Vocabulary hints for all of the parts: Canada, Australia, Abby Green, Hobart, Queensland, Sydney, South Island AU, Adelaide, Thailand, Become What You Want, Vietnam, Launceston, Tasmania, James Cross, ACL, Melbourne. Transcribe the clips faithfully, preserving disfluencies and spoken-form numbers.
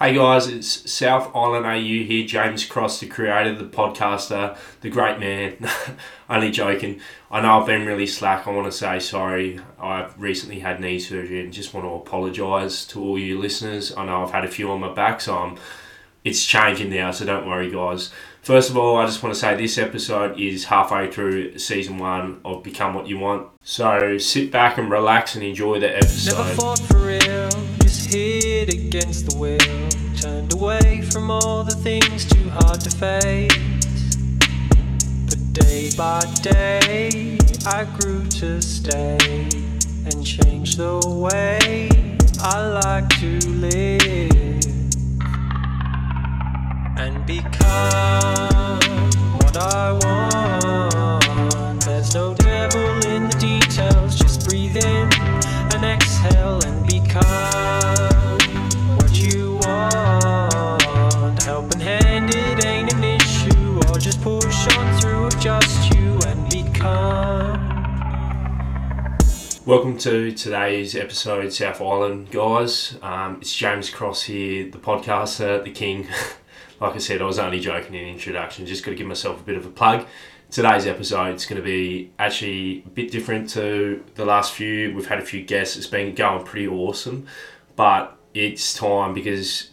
Hey guys, it's South Island A U here, James Cross, the creator, the podcaster, the great man. Only joking. I know I've been really slack. I want to say sorry. I've recently had knee surgery and just want to apologise to all you listeners. I know I've had a few on my back, so I'm, it's changing now, so don't worry guys. First of all, I just want to say this episode is halfway through season one of Become What You Want. So sit back and relax and enjoy the episode. Never fought for real. Hit against the wheel, turned away from all the things too hard to face. But day by day, I grew to stay and change the way I like to live and become what I want. There's no devil in the details, just breathe in and exhale and become. Welcome to today's episode, South Island guys. Um, it's James Cross here, the podcaster, the king. Like I said, I was only joking in the introduction, just got to give myself a bit of a plug. Today's episode is going to be actually a bit different to the last few. We've had a few guests, it's been going pretty awesome, but it's time because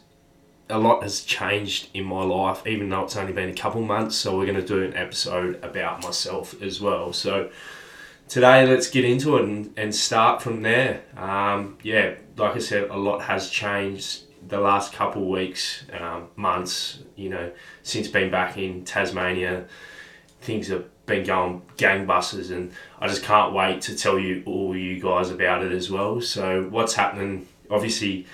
a lot has changed in my life, even though it's only been a couple months, so we're going to do an episode about myself as well. So today, let's get into it and, and start from there. Um, yeah, like I said, a lot has changed the last couple of weeks, um, months, you know, since being back in Tasmania. Things have been going gangbusters, and I just can't wait to tell you all you guys about it as well. So what's happening, obviously,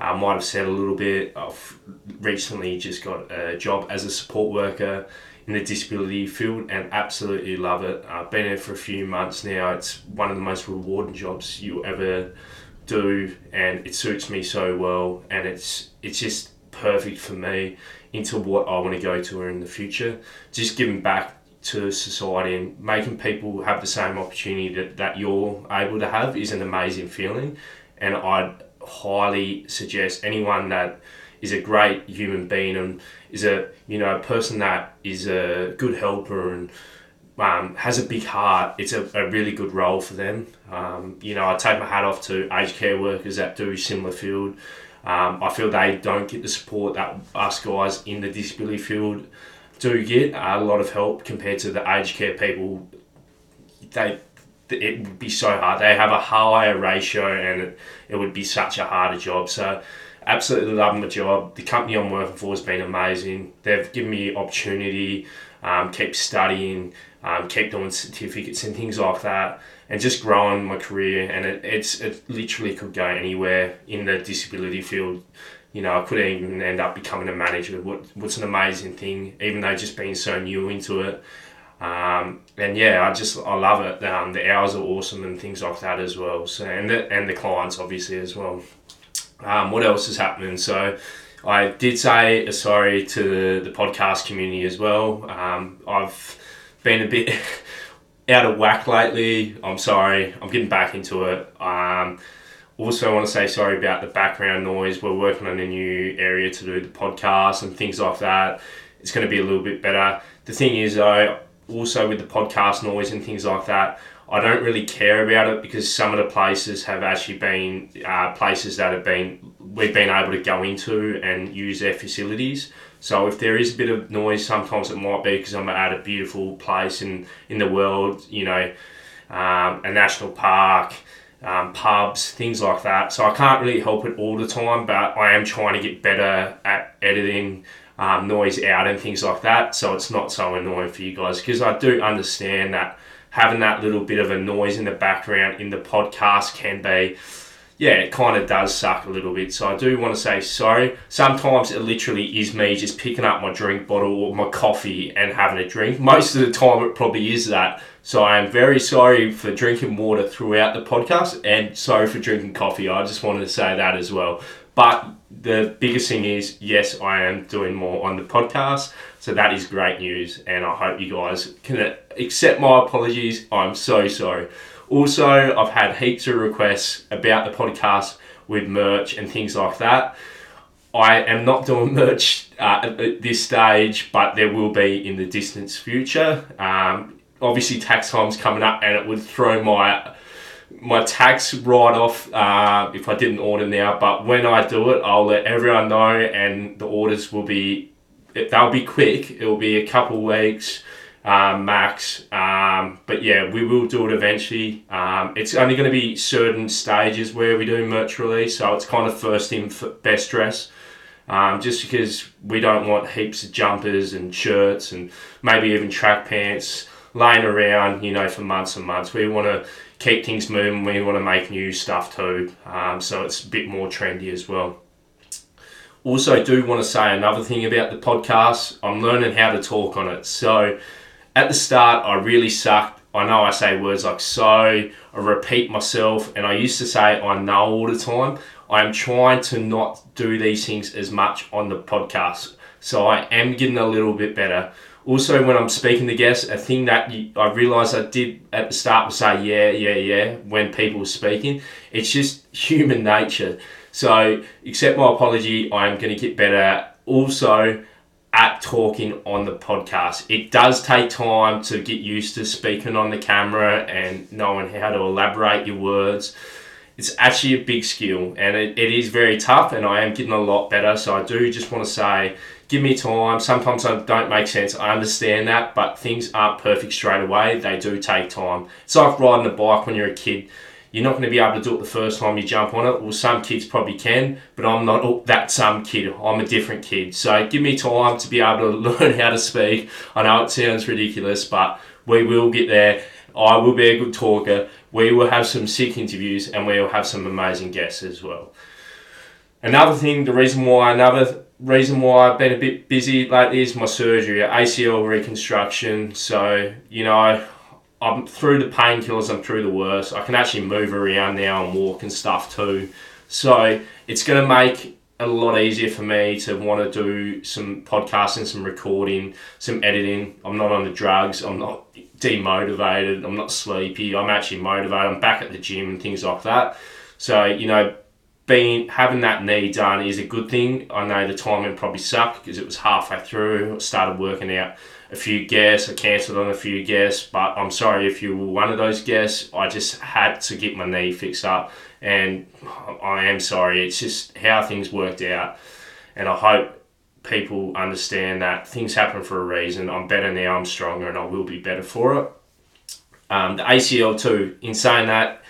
I might have said a little bit. I've recently just got a job as a support worker in the disability field and absolutely love it. I've been there for a few months now. It's one of the most rewarding jobs you ever do, and it suits me so well, and it's it's just perfect for me into what I want to go to in the future. Just giving back to society and making people have the same opportunity that, that you're able to have is an amazing feeling, and I'd highly suggest anyone that is a great human being and is a you know a person that is a good helper and um, has a big heart. It's a, a really good role for them. Um, you know, I take my hat off to aged care workers that do similar field. Um, I feel they don't get the support that us guys in the disability field do get. A lot of help compared to the aged care people. They. It would be so hard. They have a higher ratio and it, it would be such a harder job. So absolutely love my job. The company I'm working for has been amazing. They've given me opportunity, um, keep studying, um, keep doing certificates and things like that, and just growing my career. And it, it's it literally could go anywhere in the disability field. You know, I could even end up becoming a manager. What What's an amazing thing, even though just being so new into it. Um, and yeah, I just, I love it. Um, the hours are awesome and things like that as well. So, and the, and the clients obviously as well. Um, what else is happening? So I did say a sorry to the, the podcast community as well. Um, I've been a bit out of whack lately. I'm sorry. I'm getting back into it. Um, also want to say sorry about the background noise. We're working on a new area to do the podcast and things like that. It's going to be a little bit better. The thing is though, also with the podcast noise and things like that, I don't really care about it because some of the places have actually been uh, places that have been we've been able to go into and use their facilities. So if there is a bit of noise, sometimes it might be because I'm at a beautiful place in, in the world, you know, um, a national park, um, pubs, things like that. So I can't really help it all the time, but I am trying to get better at editing Um, noise out and things like that, so it's not so annoying for you guys, because I do understand that having that little bit of a noise in the background in the podcast can be, yeah, it kind of does suck a little bit. So I do want to say sorry. Sometimes it literally is me just picking up my drink bottle or my coffee and having a drink. Most of the time it probably is that. So I am very sorry for drinking water throughout the podcast and sorry for drinking coffee. I just wanted to say that as well. But the biggest thing is, yes, I am doing more on the podcast. So that is great news. And I hope you guys can accept my apologies. I'm so sorry. Also, I've had heaps of requests about the podcast with merch and things like that. I am not doing merch uh, at this stage, but there will be in the distant future. Um, obviously, tax time's coming up, and it would throw my my tax write off uh, if I didn't order now. But when I do it, I'll let everyone know, and the orders will be they'll be quick. It'll be a couple weeks uh, max. Um, but yeah, we will do it eventually. Um, it's only going to be certain stages where we do merch release, so it's kind of first in best dress. Um, just because we don't want heaps of jumpers and shirts and maybe even track pants laying around, you know, for months and months. We want to keep things moving. We want to make new stuff too. Um, so it's a bit more trendy as well. Also, do want to say another thing about the podcast. I'm learning how to talk on it. So at the start, I really sucked. I know I say words like so, I repeat myself, and I used to say I know all the time. I am trying to not do these things as much on the podcast. So I am getting a little bit better. Also, when I'm speaking to guests, a thing that you, I realised I did at the start was say, yeah, yeah, yeah, when people were speaking. It's just human nature. So accept my apology. I am going to get better also at talking on the podcast. It does take time to get used to speaking on the camera and knowing how to elaborate your words. It's actually a big skill, and it, it is very tough, and I am getting a lot better. So I do just want to say, give me time. Sometimes I don't make sense. I understand that, but things aren't perfect straight away. They do take time. It's like riding a bike when you're a kid. You're not going to be able to do it the first time you jump on it. Well, some kids probably can, but I'm not oh, that some kid. I'm a different kid. So give me time to be able to learn how to speak. I know it sounds ridiculous, but we will get there. I will be a good talker. We will have some sick interviews, and we will have some amazing guests as well. Another thing, the reason why, another reason why I've been a bit busy lately is my surgery, A C L reconstruction. So, you know, I'm through the painkillers, I'm through the worst. I can actually move around now and walk and stuff too. So it's going to make a lot easier for me to want to do some podcasting, some recording, some editing. I'm not on the drugs. I'm not demotivated. I'm not sleepy. I'm actually motivated. I'm back at the gym and things like that. So, you know, being having that knee done is a good thing. I know the timing probably sucked because it was halfway through. I started working out a few guests. I cancelled on a few guests, but I'm sorry if you were one of those guests. I just had to get my knee fixed up, and I am sorry. It's just how things worked out, and I hope people understand that things happen for a reason. I'm better now, I'm stronger, and I will be better for it. Um, the A C L too, in saying that,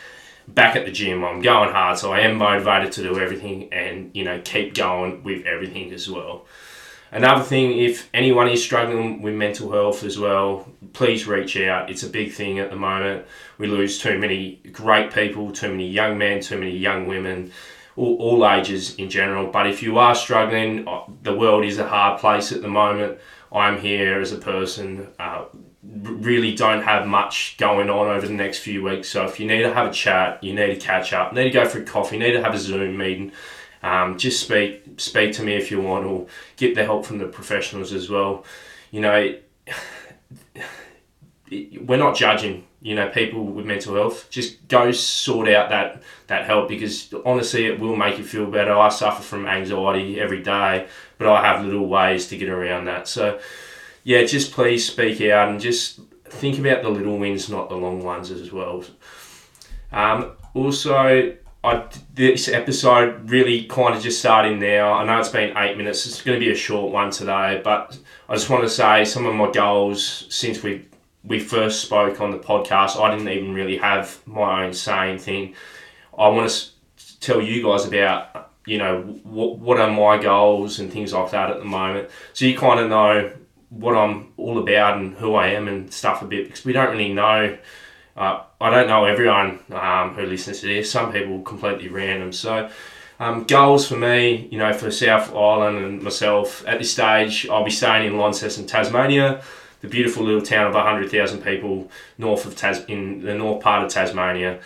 back at the gym, I'm going hard, so I am motivated to do everything and, you know, keep going with everything as well. Another thing, if anyone is struggling with mental health as well, please reach out. It's a big thing at the moment. We lose too many great people, too many young men, too many young women, all, all ages in general. But if you are struggling, the world is a hard place at the moment. I'm here as a person, uh, really don't have much going on over the next few weeks. So if you need to have a chat, you need to catch up, need to go for a coffee, need to have a Zoom meeting, Um, just speak speak to me if you want, or get the help from the professionals as well. You know, we're not judging, you know, people with mental health. Just go sort out that, that help, because honestly, it will make you feel better. I suffer from anxiety every day, but I have little ways to get around that. So, yeah, just please speak out and just think about the little wins, not the long ones as well. Um, also... I, this episode really kind of just starting now. I know it's been eight minutes. It's going to be a short one today, but I just want to say some of my goals since we we first spoke on the podcast. I didn't even really have my own saying thing. I want to tell you guys about, you know, what what are my goals and things like that at the moment, so you kind of know what I'm all about and who I am and stuff a bit, because we don't really know. Uh, I don't know everyone um, who listens to this. Some people completely random. So um, goals for me, you know, for South Island and myself at this stage, I'll be staying in Launceston, Tasmania, the beautiful little town of one hundred thousand people north of Tas- in the north part of Tasmania.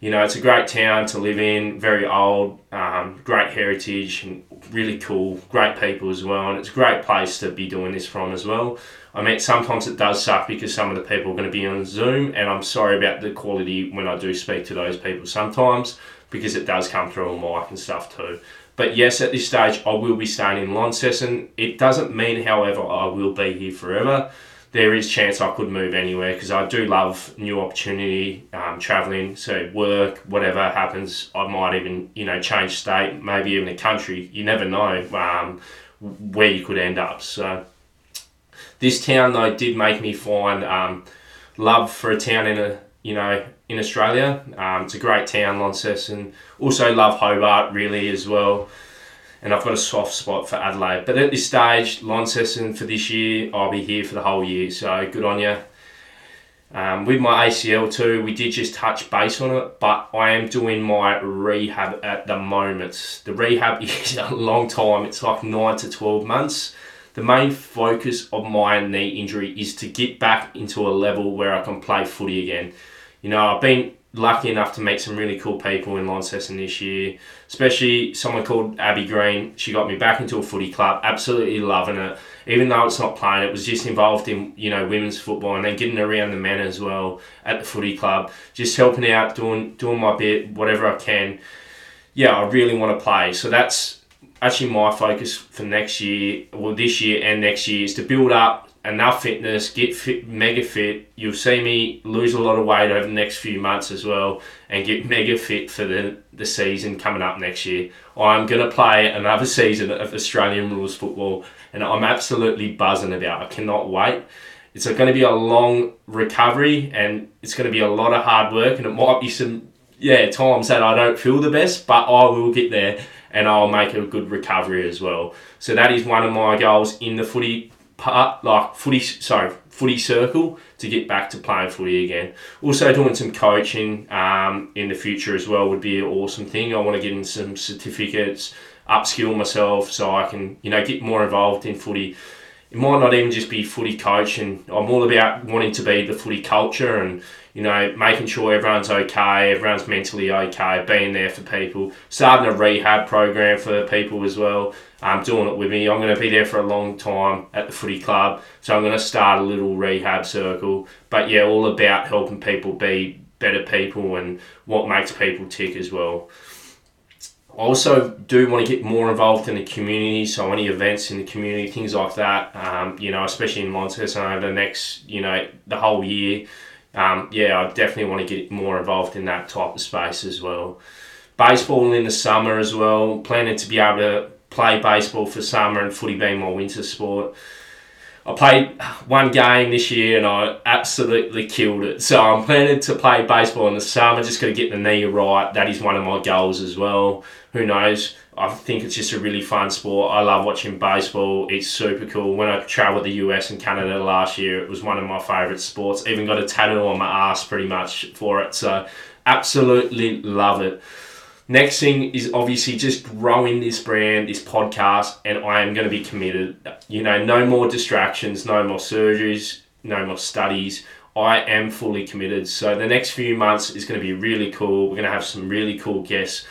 You know, it's a great town to live in, very old, um, great heritage, and really cool, great people as well. And it's a great place to be doing this from as well. I mean, sometimes it does suck because some of the people are going to be on Zoom, and I'm sorry about the quality when I do speak to those people sometimes, because it does come through on mic and stuff too. But yes, at this stage, I will be staying in Launceston. It doesn't mean, however, I will be here forever. There is chance I could move anywhere because I do love new opportunity, um, travelling, so work, whatever happens, I might even, you know, change state, maybe even a country. You never know um, where you could end up. So this town, though, did make me find um, love for a town in a, you know, in Australia. Um, it's a great town, Launceston. Also love Hobart, really, as well. And I've got a soft spot for Adelaide. But at this stage, Launceston for this year, I'll be here for the whole year. So good on you. Um, with my A C L too, we did just touch base on it, but I am doing my rehab at the moment. The rehab is a long time. It's like nine to twelve months. The main focus of my knee injury is to get back into a level where I can play footy again. You know, I've been lucky enough to meet some really cool people in Launceston this year, especially someone called Abby Green. She got me back into a footy club, absolutely loving it. Even though it's not playing, it was just involved in, you know, women's football and then getting around the men as well at the footy club, just helping out, doing doing my bit, whatever I can. Yeah, I really want to play. So that's actually my focus for next year, well, this year and next year, is to build up enough fitness, get fit, mega fit. You'll see me lose a lot of weight over the next few months as well and get mega fit for the, the season coming up next year. I'm going to play another season of Australian rules football and I'm absolutely buzzing about it. I cannot wait. It's going to be a long recovery and it's going to be a lot of hard work, and it might be some yeah times that I don't feel the best, but I will get there and I'll make a good recovery as well. So that is one of my goals in the footy part, like footy, sorry, footy circle, to get back to playing footy again. Also doing some coaching um, in the future as well would be an awesome thing. I want to get in some certificates, upskill myself so I can, you know, get more involved in footy. It might not even just be footy coach, and I'm all about wanting to be the footy culture and, you know, making sure everyone's okay, everyone's mentally okay, being there for people, starting a rehab program for people as well. Um, doing it with me. I'm going to be there for a long time at the footy club, so I'm going to start a little rehab circle. But yeah, all about helping people be better people and what makes people tick as well. I also do want to get more involved in the community, so any events in the community, things like that, um, you know, especially in Launceston over the next, you know, the whole year. Um, yeah, I definitely want to get more involved in that type of space as well. Baseball in the summer as well, planning to be able to play baseball for summer and footy being my winter sport. I played one game this year and I absolutely killed it. So I'm planning to play baseball in the summer, just got to get the knee right. That is one of my goals as well. Who knows? I think it's just a really fun sport. I love watching baseball. It's super cool. When I travelled the U S and Canada last year, it was one of my favourite sports. Even got a tattoo on my ass pretty much for it. So absolutely love it. Next thing is obviously just growing this brand, this podcast, and I am going to be committed. You know, no more distractions, no more surgeries, no more studies. I am fully committed. So the next few months is going to be really cool. We're going to have some really cool guests.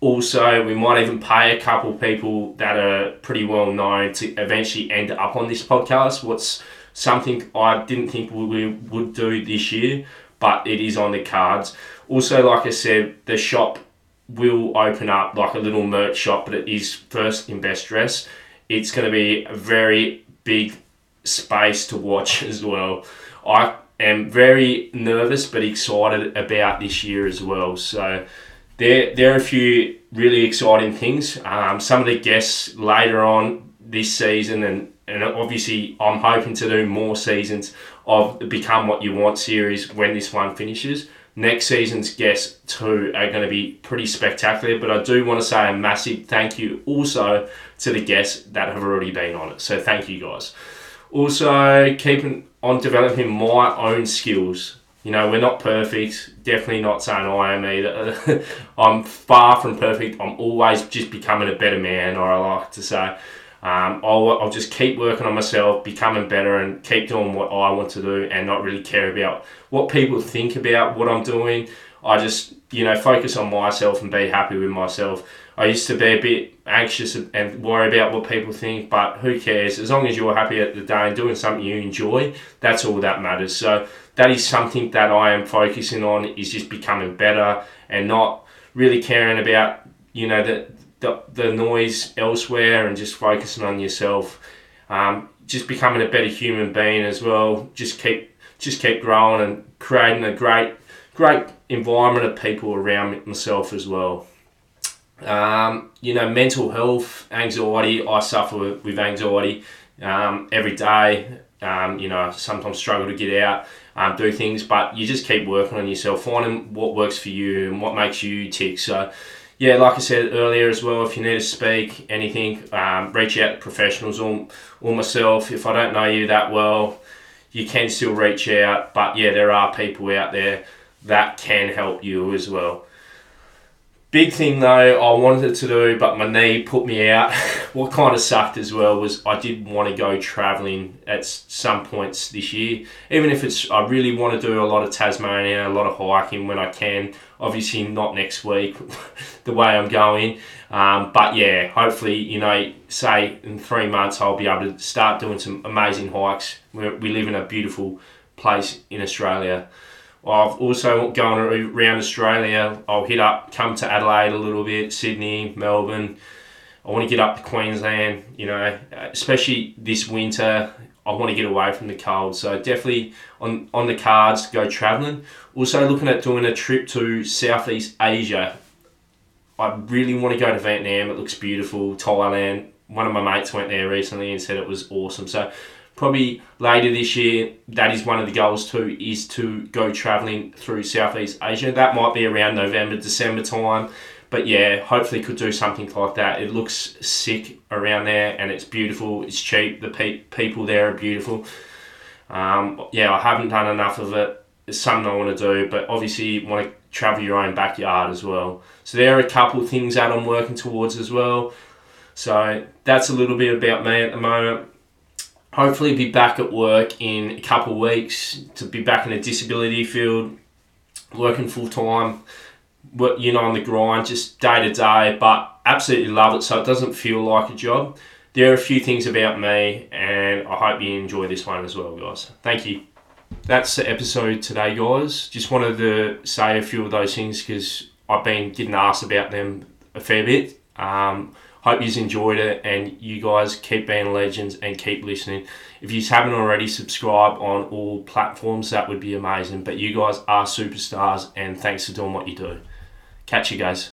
Also, we might even pay a couple people that are pretty well known to eventually end up on this podcast. What's something I didn't think we would do this year, but it is on the cards. Also, like I said, the shop will open up, like a little merch shop, but it is first in best dress. It's going to be a very big space to watch as well. I am very nervous but excited about this year as well. So there, there are a few really exciting things. Um, some of the guests later on this season, and, and obviously I'm hoping to do more seasons of the Become What You Want series when this one finishes. Next season's guests too are going to be pretty spectacular, but I do want to say a massive thank you also to the guests that have already been on it. So thank you guys. Also, keeping on developing my own skills. You know, we're not perfect. Definitely not saying I am either. I'm far from perfect. I'm always just becoming a better man, or I like to say. Um, I'll, I'll just keep working on myself, becoming better, and keep doing what I want to do and not really care about what people think about what I'm doing. I just, you know, focus on myself and be happy with myself. I used to be a bit anxious and worry about what people think, but who cares? As long as you're happy at the day and doing something you enjoy, that's all that matters. So that is something that I am focusing on, is just becoming better and not really caring about, you know, the the, the noise elsewhere and just focusing on yourself. Um, just becoming a better human being as well. Just keep just keep growing and creating a great great environment of people around myself as well. Um, you know, mental health, anxiety. I suffer with anxiety um, every day. Um, you know, I sometimes struggle to get out, um, do things, but you just keep working on yourself, finding what works for you and what makes you tick. So, yeah, like I said earlier as well, if you need to speak, anything, um, reach out to professionals or, or myself. If I don't know you that well, you can still reach out. But, yeah, there are people out there that can help you as well. Big thing though, I wanted to do, but my knee put me out. What kind of sucked as well was I did want to go travelling at some points this year. Even if it's, I really want to do a lot of Tasmania, a lot of hiking when I can. Obviously not next week, the way I'm going. Um, but yeah, hopefully, you know, say in three months I'll be able to start doing some amazing hikes. We're, we live in a beautiful place in Australia. I've also gone around Australia. I'll hit up, come to Adelaide a little bit, Sydney, Melbourne. I want to get up to Queensland, you know, especially this winter. I want to get away from the cold. So definitely on, on the cards to go travelling. Also looking at doing a trip to Southeast Asia. I really want to go to Vietnam. It looks beautiful. Thailand. One of my mates went there recently and said it was awesome. So probably later this year, that is one of the goals too, is to go travelling through Southeast Asia. That might be around November, December time. But yeah, hopefully could do something like that. It looks sick around there and it's beautiful. It's cheap. The pe- people there are beautiful. Um, yeah, I haven't done enough of it. It's something I want to do, but obviously you want to travel your own backyard as well. So there are a couple of things that I'm working towards as well. So that's a little bit about me at the moment. Hopefully be back at work in a couple of weeks, to be back in the disability field, working full time, work, you know, on the grind, just day to day, but absolutely love it. So it doesn't feel like a job. There are a few things about me and I hope you enjoy this one as well, guys. Thank you. That's the episode today, guys. Just wanted to say a few of those things because I've been getting asked about them a fair bit. Um, Hope you've enjoyed it and you guys keep being legends and keep listening. If you haven't already, subscribe on all platforms. That would be amazing. But you guys are superstars and thanks for doing what you do. Catch you guys.